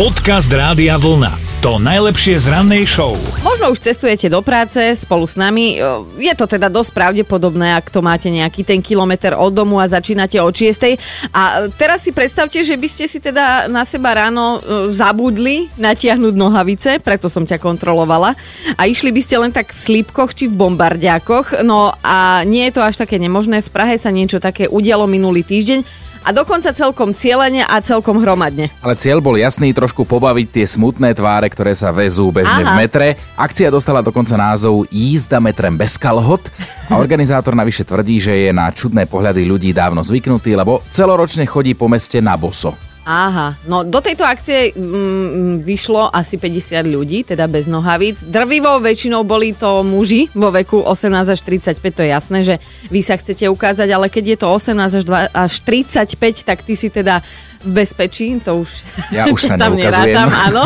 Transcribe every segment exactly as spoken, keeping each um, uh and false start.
Podcast Rádia Vlna. To najlepšie z rannej show. Možno už cestujete do práce spolu s nami. Je to teda dosť pravdepodobné, ak to máte nejaký ten kilometer od domu a začínate od šiestej. A teraz si predstavte, že by ste si teda na seba ráno zabudli natiahnuť nohavice, preto som ťa kontrolovala. A išli by ste len tak v slípkoch či v bombardiákoch. No a nie je to až také nemožné. V Prahe sa niečo také udialo minulý týždeň. A dokonca celkom cieľene a celkom hromadne. Ale cieľ bol jasný, trošku pobaviť tie smutné tváre, ktoré sa vezú bežne Aha. v metre. Akcia dostala dokonca názov Jízda metrem bez kalhot a organizátor navyše tvrdí, že je na čudné pohľady ľudí dávno zvyknutý, lebo celoročne chodí po meste na boso. Aha, no do tejto akcie mm, vyšlo asi päťdesiat ľudí, teda bez nohavíc. Drvivou väčšinou boli to muži vo veku osemnásť až tridsaťpäť, to je jasné, že vy sa chcete ukázať, ale keď je to osemnásť až tridsaťpäť, tak ty si teda v bezpečí, to už ja už sa tam neukazujem. Nerátam, áno.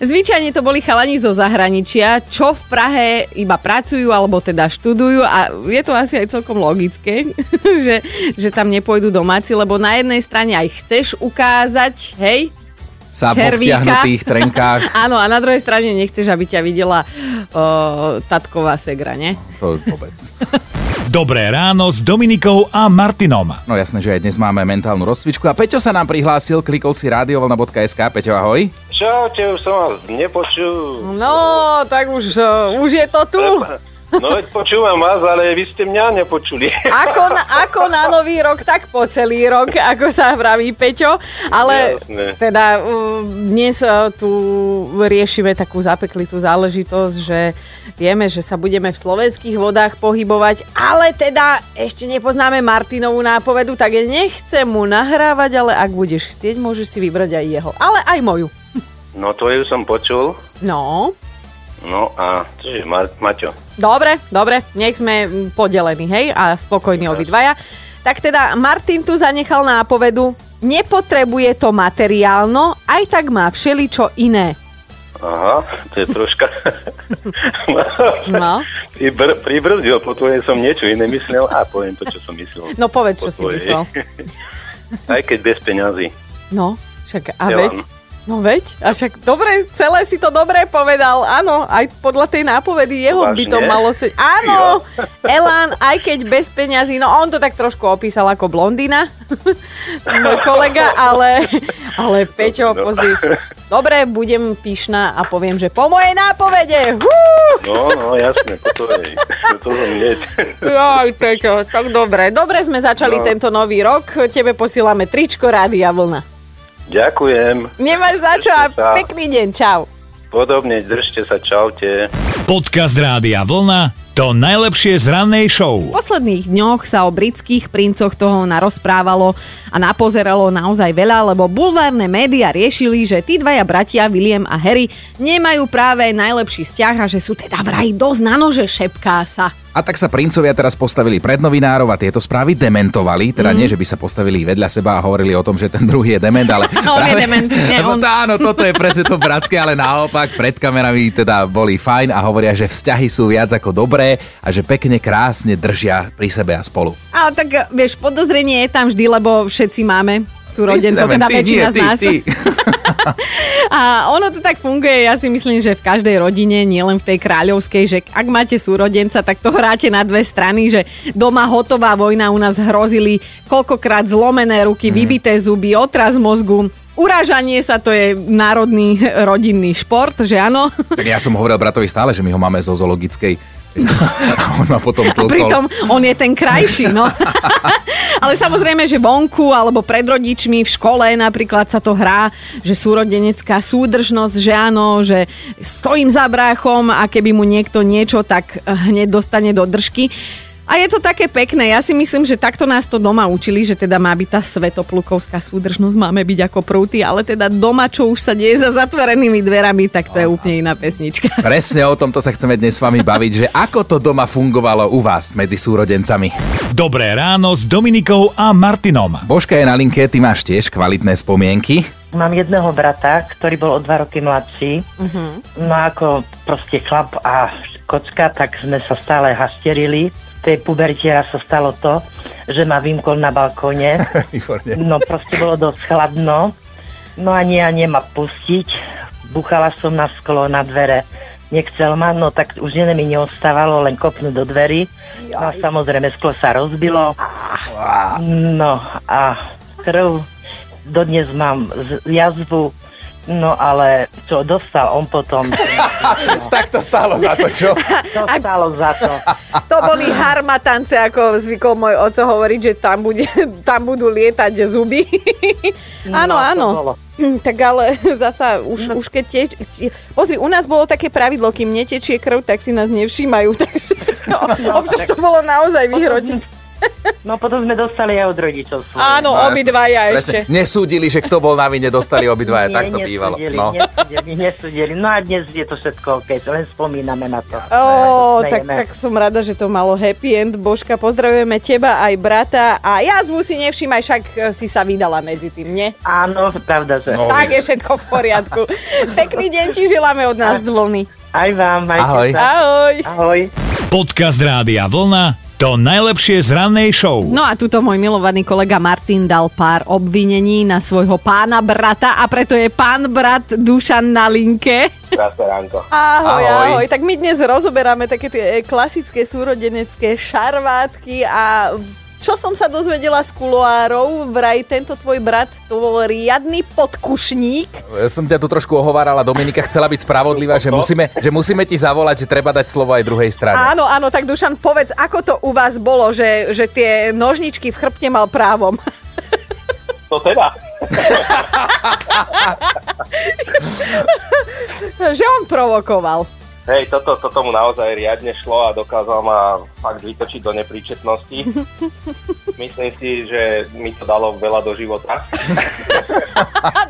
Zvyčajne to boli chalani zo zahraničia, čo v Prahe iba pracujú alebo teda študujú a je to asi aj celkom logické, že, že tam nepôjdu domáci, lebo na jednej strane aj chceš ukázať, hej, sa v obtiahnutých trenkách. Áno, a na druhej strane nechceš, aby ťa videla o, tatková segra, ne? To už vôbec. Dobré ráno s Dominikou a Martinom. No jasné, že aj dnes máme mentálnu rozcvičku a Peťo sa nám prihlásil, klikol si rádio vlna bodka es ká. Peťo, ahoj. Čaute, už som vás nepočul. No, tak už, už je to tu. No, počúvam vás, ale vy ste mňa nepočuli. Ako na, ako na nový rok, tak po celý rok, ako sa vraví Peťo. Ale Jasne. teda dnes tu riešime takú zapeklitú záležitosť, že vieme, že sa budeme v slovenských vodách pohybovať, ale teda ešte nepoznáme Martinovú nápovedu, tak nechcem mu nahrávať, ale ak budeš chcieť, môžeš si vybrať aj jeho, ale aj moju. No, tvoju som počul. No... No a čiže Maťo. Dobre, dobre, nech sme podelení, hej, a spokojní obidvaja. Tak teda Martin tu zanechal nápovedu, nepotrebuje to materiálno, aj tak má všeličo iné. Aha, to je troška... no. Pribr- pribrzdil, po tvojej som niečo iné myslel a poviem to, čo som myslel. No povedz, čo si myslel. Aj keď bez peňazí. No, však a veď... No veď, a však dobre, celé si to dobre povedal, áno, aj podľa tej nápovedy jeho Vážne? by to malo sedieť. Áno, jo. Elán, aj keď bez peňazí, no on to tak trošku opísal ako blondína, môj kolega, ale, ale Peťo, no. Pozri, dobre, budem pyšná a poviem, že po mojej nápovede, hú! No, no, jasne, po tvojej, to som hneď. Joj, Peťo, tak dobre, dobre sme začali no. tento nový rok, tebe posílame tričko Rádia Vlna. Ďakujem. Nemáš za čo a pekný deň, čau. Podobne, držte sa, čaute. Podcast Rádia Vlna, to najlepšie z rannej show. V posledných dňoch sa o britských princoch toho narozprávalo a napozeralo naozaj veľa, lebo bulvárne médiá riešili, že tí dvaja bratia, William a Harry, nemajú práve najlepší vzťah a že sú teda vraj dosť na nože, šepká sa. A tak sa princovia teraz postavili pred novinárov a tieto správy dementovali. Teda mm. nie, že by sa postavili vedľa seba a hovorili o tom, že ten druhý je dement, ale... on práve... je dement, nie on. Áno, toto je presne to bratské, ale naopak pred kamerami teda boli fajn a hovoria, že vzťahy sú viac ako dobré a že pekne, krásne držia pri sebe a spolu. Ale tak, vieš, podozrenie je tam vždy, lebo všetci máme súrodencov, teda väčšina z nás. Ty, ty. A ono to tak funguje, ja si myslím, že v každej rodine, nielen v tej kráľovskej, že ak máte súrodenca, tak to hráte na dve strany, že doma hotová vojna, u nás hrozili koľkokrát zlomené ruky, vybité zuby, otras mozgu. Urážanie sa, to je národný rodinný šport, že áno? Tak ja som hovoril bratovi stále, že my ho máme zo zoologickej. On ma potom tlkol. A pritom on je ten krajší, no. Ale samozrejme, že vonku alebo pred rodičmi, v škole napríklad sa to hrá, že súrodenecká súdržnosť, že áno, že stojím za bráchom a keby mu niekto niečo, tak hneď dostane do držky. A je to také pekné. Ja si myslím, že takto nás to doma učili, že teda má byť tá svetoplukovská súdržnosť, máme byť ako prúty, ale teda doma, čo už sa deje za zatvorenými dverami, tak to je úplne iná pesnička. Presne o tomto sa chceme dnes s vami baviť, že ako to doma fungovalo u vás medzi súrodencami. Dobré ráno s Dominikou a Martinom. Božka je na linke, ty máš tiež kvalitné spomienky. Mám jedného brata, ktorý bol o dva roky mladší. Uh-huh. No ako proste chlap a kocka, tak sme sa stále hasterili. V tej puberte raz sa stalo to, že ma vymkol na balkóne. No proste bolo dosť chladno. No a nie, nie ma pustiť. Buchala som na sklo, na dvere. Nechcel ma, no tak už iné mi neostávalo, len kopnúť do dverí. No a samozrejme, sklo sa rozbilo. No a krv. Dodnes mám jazvu. No ale čo, dostal on potom. No. Tak to stálo za to, čo? To stálo za to. To boli harmatance, ako zvykol môj oco hovoriť, že tam, bude, tam budú lietať zuby. Áno, no, áno. Tak ale zasa už, už keď tieč... Pozri, u nás bolo také pravidlo, kým netečie krv, tak si nás nevšímajú. Takže no, no, občas tak... to bolo naozaj vyhrotiť. No potom sme dostali aj od rodičov. Svoje. Áno, no, obidvaja ešte. Nesúdili, že kto bol na vine, dostali obidvaja, tak to bývalo. No. Nesúdili, nesúdili. No a dnes je to všetko OK, len spomíname na to. Jasné, oh, to tak, tak som rada, že to malo happy end. Božka, pozdravujeme teba aj brata a jazvu si nevšímaj, však si sa vydala medzi tým, nie? Áno, pravda, že. No, tak je všetko v poriadku. Pekný deň ti želáme od nás z Vlny. Aj vám, majte ahoj. Sa. Ahoj. Ahoj. Podcast Rádia Vlna. To najlepšie z rannej show. No a tuto môj milovaný kolega Martin dal pár obvinení na svojho pána brata a preto je pán brat Dušan na linke. Krásne ránko. Ahoj, ahoj, ahoj. Tak my dnes rozoberáme také tie klasické súrodenecké šarvátky a čo som sa dozvedela z kuloárov, vraj tento tvoj brat to bol riadny podkušník. Ja som ťa tu trošku ohovárala, Dominika chcela byť spravodlivá, že musíme, že musíme ti zavolať, že treba dať slovo aj druhej strane. Áno, áno, tak Dušan, povedz, ako to u vás bolo, že, že tie nožničky v chrbte mal právom. To teda. Že on provokoval. Hej, toto, toto mu naozaj riadne šlo a dokázal ma fakt vytočiť do nepríčetnosti. Myslím si, že mi to dalo veľa do života.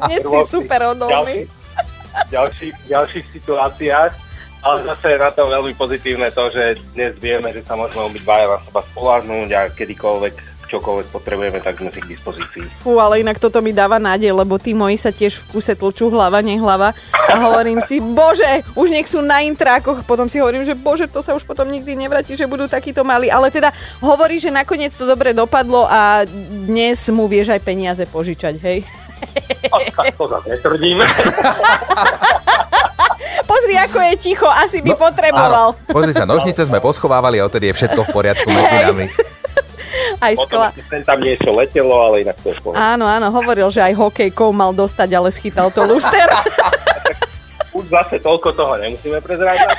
Dnes si super odolný. V ďalších, ďalších situáciách, ale zase na to veľmi pozitívne to, že dnes vieme, že sa môžeme obidvaja na seba spoľahnúť a kedykoľvek čokoľvek potrebujeme, tak sme si k dispozícii. Fú, ale inak toto mi dáva nádej, lebo tí moji sa tiež v kuse tlčú hlava, nehlava a hovorím si, bože, už nech sú na intrákoch, potom si hovorím, že bože, to sa už potom nikdy nevráti, že budú takíto malí, ale teda hovorí, že nakoniec to dobre dopadlo a dnes mu vieš aj peniaze požičať, hej? Tak to zase netvrdíme. Pozri, ako je ticho, asi by no, potreboval. Áno. Pozri sa, nožnice sme poschovávali a odtedy je všetko v poriadku medzi nami. Aj skla... Potom tam niečo letelo, ale inak to je spolu. Áno, áno, hovoril, že aj hokejkou mal dostať, ale schytal to luster. Už zase toľko toho nemusíme prezrázať.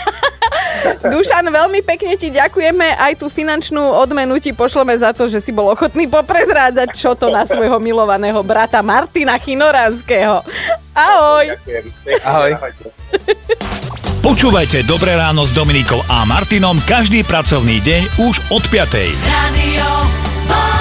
Dušan, veľmi pekne ti ďakujeme. Aj tú finančnú odmenu ti pošleme za to, že si bol ochotný poprezrádzať, čo to na svojho milovaného brata Martina Chinoranského. Ahoj. Ďakujem. Ahoj. Počúvajte Dobré ráno s Dominikou a Martinom každý pracovný deň už od piatej. Radio